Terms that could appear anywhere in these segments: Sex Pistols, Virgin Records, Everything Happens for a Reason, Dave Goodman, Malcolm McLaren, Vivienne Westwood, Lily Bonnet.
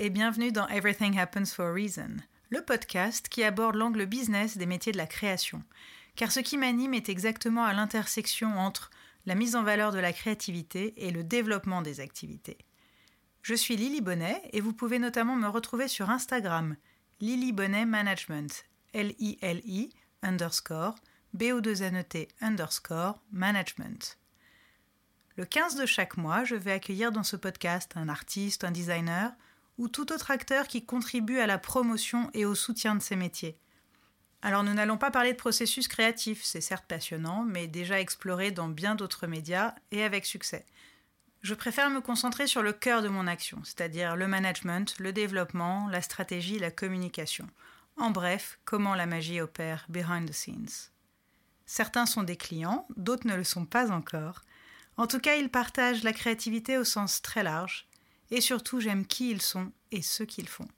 et bienvenue dans Everything Happens for a Reason, le podcast qui aborde l'angle business des métiers de la création. Car ce qui m'anime est exactement à l'intersection entre la mise en valeur de la créativité et le développement des activités. Je suis Lily Bonnet et vous pouvez notamment me retrouver sur Instagram, Lily Bonnet Management, LILI_BO2NET_management. Le 15 de chaque mois, je vais accueillir dans ce podcast un artiste, un designer ou tout autre acteur qui contribue à la promotion et au soutien de ces métiers. Alors nous n'allons pas parler de processus créatif, c'est certes passionnant, mais déjà exploré dans bien d'autres médias et avec succès. Je préfère me concentrer sur le cœur de mon action, c'est-à-dire le management, le développement, la stratégie, la communication. En bref, comment la magie opère behind the scenes. Certains sont des clients, d'autres ne le sont pas encore. En tout cas, ils partagent la créativité au sens très large. Et surtout, j'aime qui ils sont et ce qu'ils font.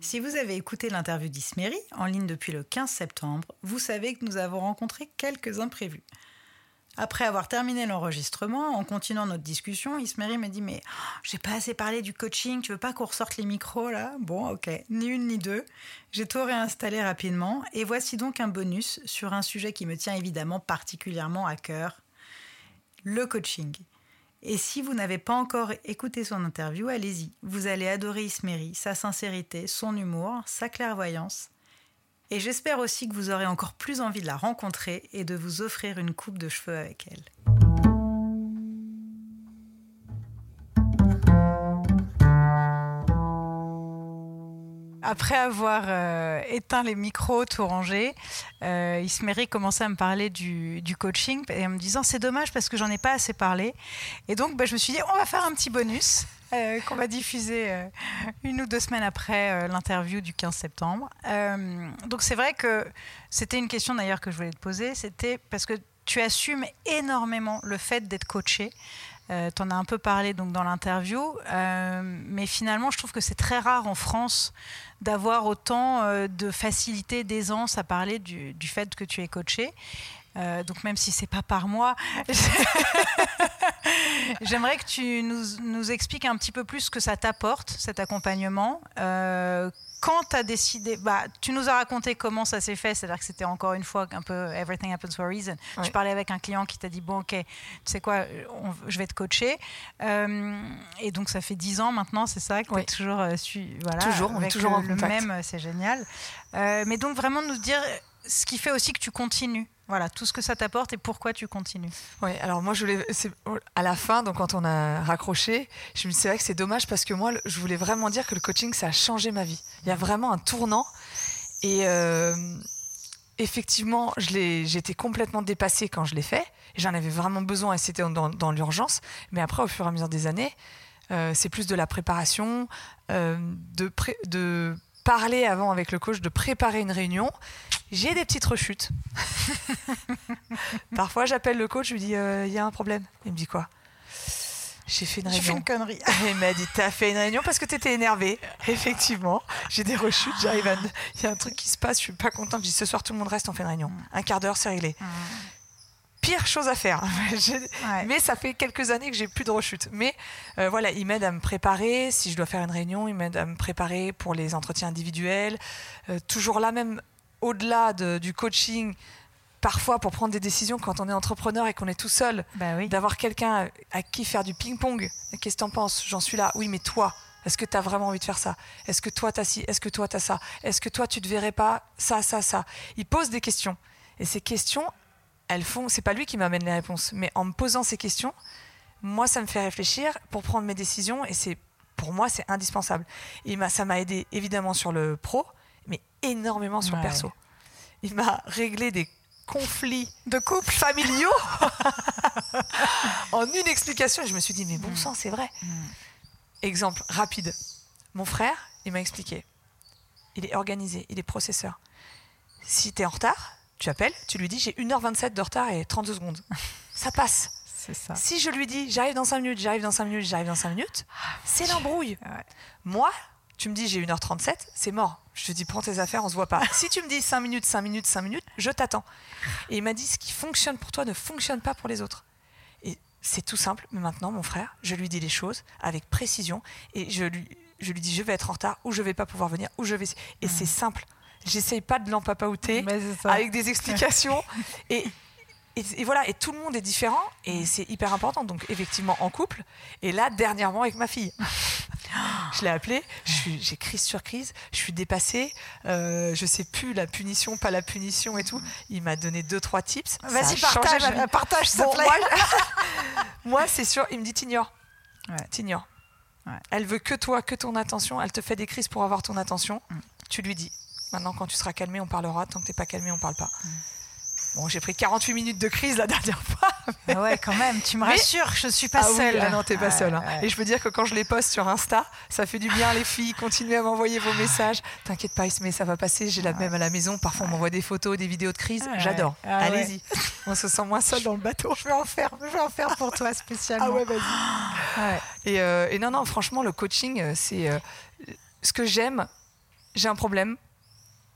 Si vous avez écouté l'interview d'Isméry, en ligne depuis le 15 septembre, vous savez que nous avons rencontré quelques imprévus. Après avoir terminé l'enregistrement, en continuant notre discussion, Isméry m'a dit « Mais j'ai pas assez parlé du coaching, tu veux pas qu'on ressorte les micros là ?» Bon, ok, ni une ni deux. J'ai tout réinstallé rapidement et voici donc un bonus sur un sujet qui me tient évidemment particulièrement à cœur, le coaching. Et si vous n'avez pas encore écouté son interview, allez-y. Vous allez adorer Isméry, sa sincérité, son humour, sa clairvoyance. Et j'espère aussi que vous aurez encore plus envie de la rencontrer et de vous offrir une coupe de cheveux avec elle. Après avoir éteint les micros, tout rangé, Isméry commençait à me parler du coaching et en me disant « c'est dommage parce que j'en ai pas assez parlé ». Et donc je me suis dit « on va faire un petit bonus ». Qu'on va diffuser une ou deux semaines après l'interview du 15 septembre. Donc c'est vrai que c'était une question d'ailleurs que je voulais te poser, c'était parce que tu assumes énormément le fait d'être coaché. Tu en as un peu parlé donc, dans l'interview, mais finalement je trouve que c'est très rare en France d'avoir autant de facilité, d'aisance à parler du fait que tu es coaché. Donc même si c'est pas par moi, j'aimerais que tu nous expliques un petit peu plus ce que ça t'apporte, cet accompagnement. Quand tu as décidé, tu nous as raconté comment ça s'est fait, c'est-à-dire que c'était encore une fois un peu Everything Happens for a Reason. Ouais. Tu parlais avec un client qui t'a dit, bon, ok, tu sais quoi, je vais te coacher. Et donc ça fait 10 ans maintenant, c'est ça, que tu as toujours su, voilà, toujours, avec toujours le même, c'est génial. Mais donc vraiment nous dire ce qui fait aussi que tu continues. Voilà, tout ce que ça t'apporte et pourquoi tu continues. Oui, alors moi, à la fin, donc quand on a raccroché, je me suis dit, c'est vrai que c'est dommage parce que moi, je voulais vraiment dire que le coaching, ça a changé ma vie. Il y a vraiment un tournant. Et effectivement, j'étais complètement dépassée quand je l'ai fait. J'en avais vraiment besoin et c'était dans l'urgence. Mais après, au fur et à mesure des années, c'est plus de la préparation, de parler avant avec le coach, de préparer une réunion. J'ai des petites rechutes. Parfois, j'appelle le coach, je lui dis, y a un problème. Il me dit quoi ? J'ai fait une réunion. J'ai fait une connerie. Il m'a dit, t'as fait une réunion parce que t'étais énervée. Effectivement, j'ai des rechutes, il y a un truc qui se passe, je suis pas contente. Je dis, ce soir, tout le monde reste, on fait une réunion. Un quart d'heure, c'est réglé. Pire chose à faire. Mais ça fait quelques années que j'ai plus de rechutes. Mais voilà, il m'aide à me préparer. Si je dois faire une réunion, il m'aide à me préparer pour les entretiens individuels. Toujours là, même au-delà du coaching, parfois pour prendre des décisions quand on est entrepreneur et qu'on est tout seul, d'avoir quelqu'un à qui faire du ping-pong. Qu'est-ce que t'en penses ? J'en suis là. Oui, mais toi, est-ce que t'as vraiment envie de faire ça ? Est-ce que toi t'as ci ? Est-ce que toi t'as ça ? Est-ce que toi tu te verrais pas ça ? Il pose des questions. Et ces questions, c'est pas lui qui m'amène les réponses, mais en me posant ces questions, moi ça me fait réfléchir pour prendre mes décisions et pour moi c'est indispensable. Et ça m'a aidé évidemment sur le pro, mais énormément sur le perso. Il m'a réglé des conflits de couple familiaux en une explication et je me suis dit mais bon sang, c'est vrai. Exemple rapide, mon frère il m'a expliqué, il est organisé, il est processeur. Si t'es en retard, tu appelles, tu lui dis j'ai 1h27 de retard et 32 secondes. Ça passe. C'est ça. Si je lui dis j'arrive dans 5 minutes, c'est l'embrouille. Ouais. Moi, tu me dis j'ai 1h37, c'est mort. Je te dis prends tes affaires, on se voit pas. Si tu me dis 5 minutes, je t'attends. Et il m'a dit, ce qui fonctionne pour toi ne fonctionne pas pour les autres. Et c'est tout simple, mais maintenant, mon frère, je lui dis les choses avec précision et je lui dis, je vais être en retard ou je vais pas pouvoir venir ou je vais... Et c'est simple. J'essaye pas de l'empapaouter avec des explications. Et voilà, et tout le monde est différent et c'est hyper important. Donc, effectivement, en couple. Et là, dernièrement, avec ma fille. Je l'ai appelée, j'ai crise sur crise, je suis dépassée, je sais plus, la punition, pas la punition et tout. Il m'a donné 2-3 tips. Vas-y, partage s'il te plaît. Moi, c'est sûr, il me dit t'ignores. Ouais. T'ignores. Ouais. Elle veut que toi, que ton attention. Elle te fait des crises pour avoir ton attention. Mm. Tu lui dis. Maintenant, quand tu seras calmée, on parlera. Tant que t'es pas calmée, on parle pas. Mm. Bon, j'ai pris 48 minutes de crise la dernière fois. Mais... Ah ouais, quand même, tu me rassures, je suis pas seule. Oui, ah non, t'es pas seule. Hein. Ouais. Et je peux dire que quand je les poste sur Insta, ça fait du bien, les filles, continuez à m'envoyer vos messages. T'inquiète pas, mais ça va passer, j'ai la même à la maison. Parfois, on m'envoie des photos, des vidéos de crise. J'adore. Ah allez-y. Ouais. On se sent moins seul dans le bateau. Je vais en faire pour toi spécialement. Ah ouais, vas-y. Ouais. Et non, franchement, le coaching, c'est ce que j'aime. J'ai un problème.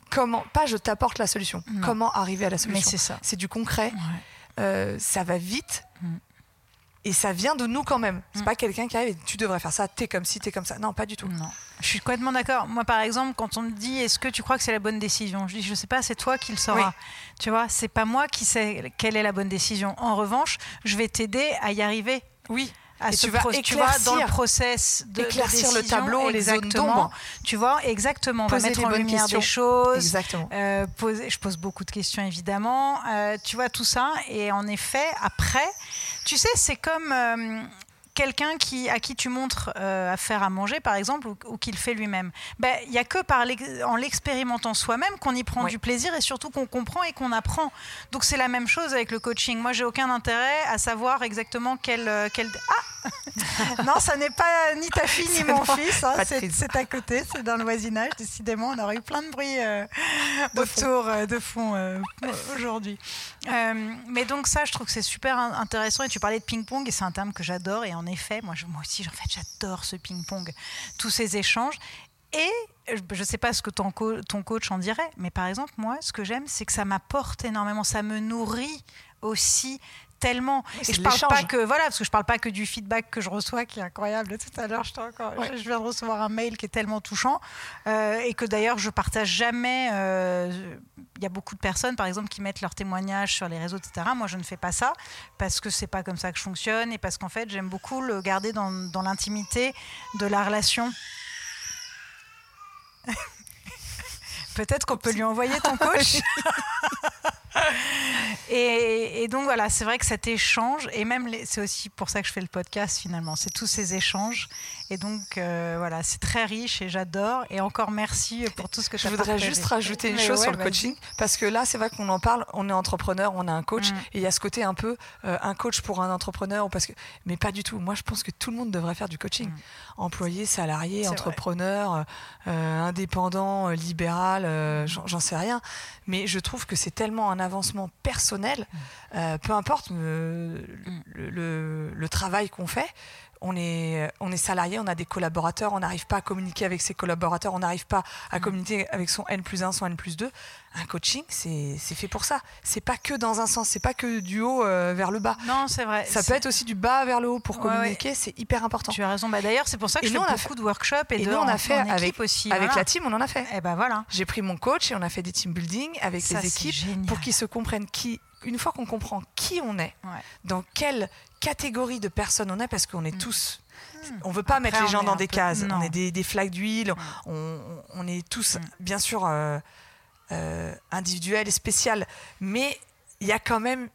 Comment, pas je t'apporte la solution, comment arriver à la solution. Mais c'est ça. C'est du concret, ça va vite et ça vient de nous quand même. C'est pas quelqu'un qui arrive et tu devrais faire ça, t'es comme ci, t'es comme ça. Non, pas du tout. Non. Je suis complètement d'accord. Moi, par exemple, quand on me dit est-ce que tu crois que c'est la bonne décision, je dis je sais pas, c'est toi qui le sauras. Oui. Tu vois, c'est pas moi qui sais quelle est la bonne décision. En revanche, je vais t'aider à y arriver. Oui. Tu vas dans le process de éclaircir le tableau, les zones d'ombre. Tu vois, exactement. Poser mettre en lumière questions. Des choses. Exactement. Je pose beaucoup de questions, évidemment. Tu vois, tout ça. Et en effet, après, tu sais, c'est comme quelqu'un à qui tu montres à faire à manger, par exemple, ou qu'il fait lui-même. Il n'y a que en l'expérimentant soi-même qu'on y prend du plaisir et surtout qu'on comprend et qu'on apprend. Donc, c'est la même chose avec le coaching. Moi, je n'ai aucun intérêt à savoir exactement quel... Ah non, ça n'est pas ni ta fille ni mon fils. Hein, c'est à côté, c'est dans le voisinage. Décidément, on aurait eu plein de bruit de fond aujourd'hui. Mais donc ça, je trouve que c'est super intéressant. Et tu parlais de ping-pong et c'est un terme que j'adore. Et en effet, moi aussi, j'adore ce ping-pong, tous ces échanges. Et je ne sais pas ce que ton coach en dirait, mais par exemple, moi, ce que j'aime, c'est que ça m'apporte énormément, ça me nourrit aussi tellement. Et je parle pas que parce que je parle pas que du feedback que je reçois qui est incroyable. Tout à l'heure, je viens de recevoir un mail qui est tellement touchant et que d'ailleurs je partage jamais. Il y a beaucoup de personnes, par exemple, qui mettent leurs témoignages sur les réseaux, etc. Moi, je ne fais pas ça parce que c'est pas comme ça que je fonctionne et parce qu'en fait, j'aime beaucoup le garder dans l'intimité de la relation. Peut-être qu'on peut lui envoyer ton coach. Et donc voilà, c'est vrai que cet échange, et même c'est aussi pour ça que je fais le podcast finalement, c'est tous ces échanges. Et donc voilà, c'est très riche et j'adore. Et encore merci pour tout ce que tu as partagé. Je voudrais juste rajouter une chose sur le coaching, parce que là c'est vrai qu'on en parle, on est entrepreneur, on a un coach, et il y a ce côté un peu un coach pour un entrepreneur, mais pas du tout. Moi je pense que tout le monde devrait faire du coaching. Employé, salarié, entrepreneur, indépendant, libéral, j'en sais rien. Mais je trouve que c'est tellement un avancement personnel, peu importe le travail qu'on fait, on est salarié, on a des collaborateurs, on n'arrive pas à communiquer avec ses collaborateurs, on n'arrive pas à communiquer avec son N+1, son N+2. Un coaching, c'est fait pour ça. C'est pas que dans un sens, c'est pas que du haut vers le bas. Non, c'est vrai. Ça peut être aussi du bas vers le haut pour communiquer, c'est hyper important. Tu as raison. D'ailleurs, c'est pour ça que je fais beaucoup de workshops et de nous, on a fait en équipe aussi. Avec la team, on en a fait. Et voilà. J'ai pris mon coach et on a fait des team building avec les équipes pour qu'ils se comprennent qui... Une fois qu'on comprend qui on est, dans quelle catégorie de personnes on est, parce qu'on est tous... On ne veut pas mettre les gens dans des cases. Non. On est des flaques d'huile. On est tous, bien sûr, individuels et spécial. Mais il y a quand même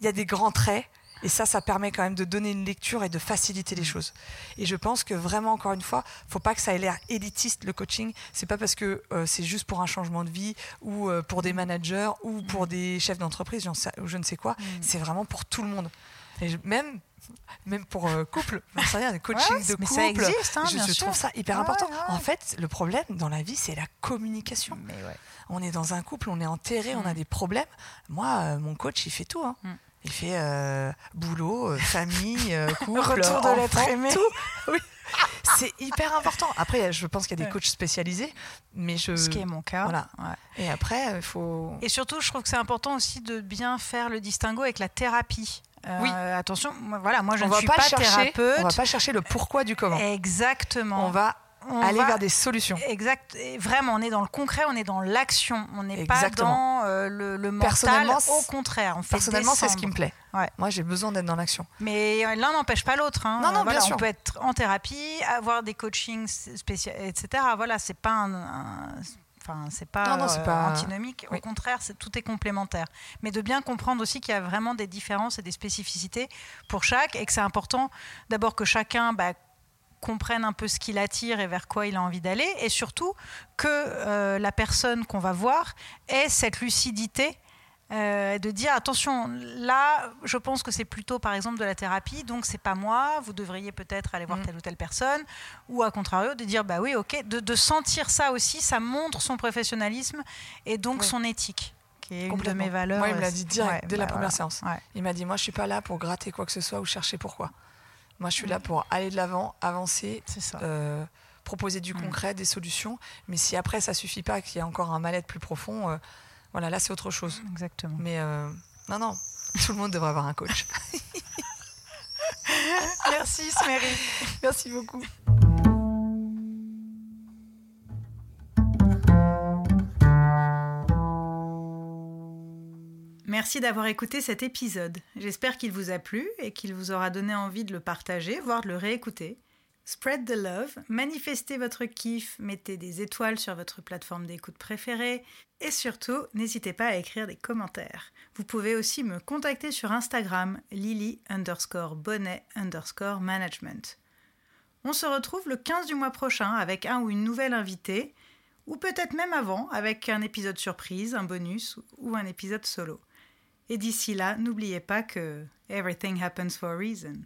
des grands traits. Et ça permet quand même de donner une lecture et de faciliter les choses. Et je pense que vraiment, encore une fois, il ne faut pas que ça ait l'air élitiste, le coaching. Ce n'est pas parce que c'est juste pour un changement de vie ou pour des managers ou pour des chefs d'entreprise, je ne sais quoi. C'est vraiment pour tout le monde. Et même pour couple, j'en sais rien, des coachings de couple, ça existe, je trouve ça hyper important. Ouais. En fait, le problème dans la vie, c'est la communication. Mais on est dans un couple, on est enterré, on a des problèmes. Moi, mon coach, il fait tout. Hein. Il fait boulot, famille, couple, retour de l'être aimé. Tout. Oui. C'est hyper important. Après, je pense qu'il y a des coachs spécialisés, mais ce qui est mon cas. Voilà. Ouais. Et après, il faut. Et surtout, je trouve que c'est important aussi de bien faire le distinguo avec la thérapie. Oui. Attention, voilà, moi je ne suis pas thérapeute. On ne va pas chercher le pourquoi du comment. Exactement. On va aller vers des solutions. Exact. Et vraiment, on est dans le concret, on est dans l'action. On n'est pas dans le mental. Au contraire, on fait personnellement, c'est ce qui me plaît. Ouais. Moi, j'ai besoin d'être dans l'action. Mais l'un n'empêche pas l'autre. Hein. Non, voilà, bien sûr. On peut être en thérapie, avoir des coachings spéciaux, etc. Voilà, c'est pas c'est pas antinomique. Oui. Au contraire, tout est complémentaire. Mais de bien comprendre aussi qu'il y a vraiment des différences et des spécificités pour chaque, et que c'est important d'abord que chacun comprenne un peu ce qui l'attire et vers quoi il a envie d'aller, et surtout que la personne qu'on va voir ait cette lucidité de dire attention, là je pense que c'est plutôt par exemple de la thérapie, donc c'est pas moi, vous devriez peut-être aller voir telle ou telle personne, ou à contrario de dire bah oui ok, de sentir ça aussi, ça montre son professionnalisme et donc son éthique. Une de mes valeurs. Moi il me l'a dit direct dès la première séance. Ouais. Il m'a dit moi je suis pas là pour gratter quoi que ce soit ou chercher pourquoi. Moi, je suis là pour aller de l'avant, avancer, proposer du concret, des solutions. Mais si après, ça ne suffit pas, qu'il y a encore un mal-être plus profond, voilà, là, c'est autre chose. Exactement. Mais non, tout le monde devrait avoir un coach. Merci, Sméry. Merci beaucoup. Merci d'avoir écouté cet épisode. J'espère qu'il vous a plu et qu'il vous aura donné envie de le partager, voire de le réécouter. Spread the love, manifestez votre kiff, mettez des étoiles sur votre plateforme d'écoute préférée et surtout, n'hésitez pas à écrire des commentaires. Vous pouvez aussi me contacter sur Instagram, lily_bonnet_management. On se retrouve le 15 du mois prochain avec un ou une nouvelle invitée, ou peut-être même avant avec un épisode surprise, un bonus ou un épisode solo. Et d'ici là, n'oubliez pas que Everything Happens for a Reason.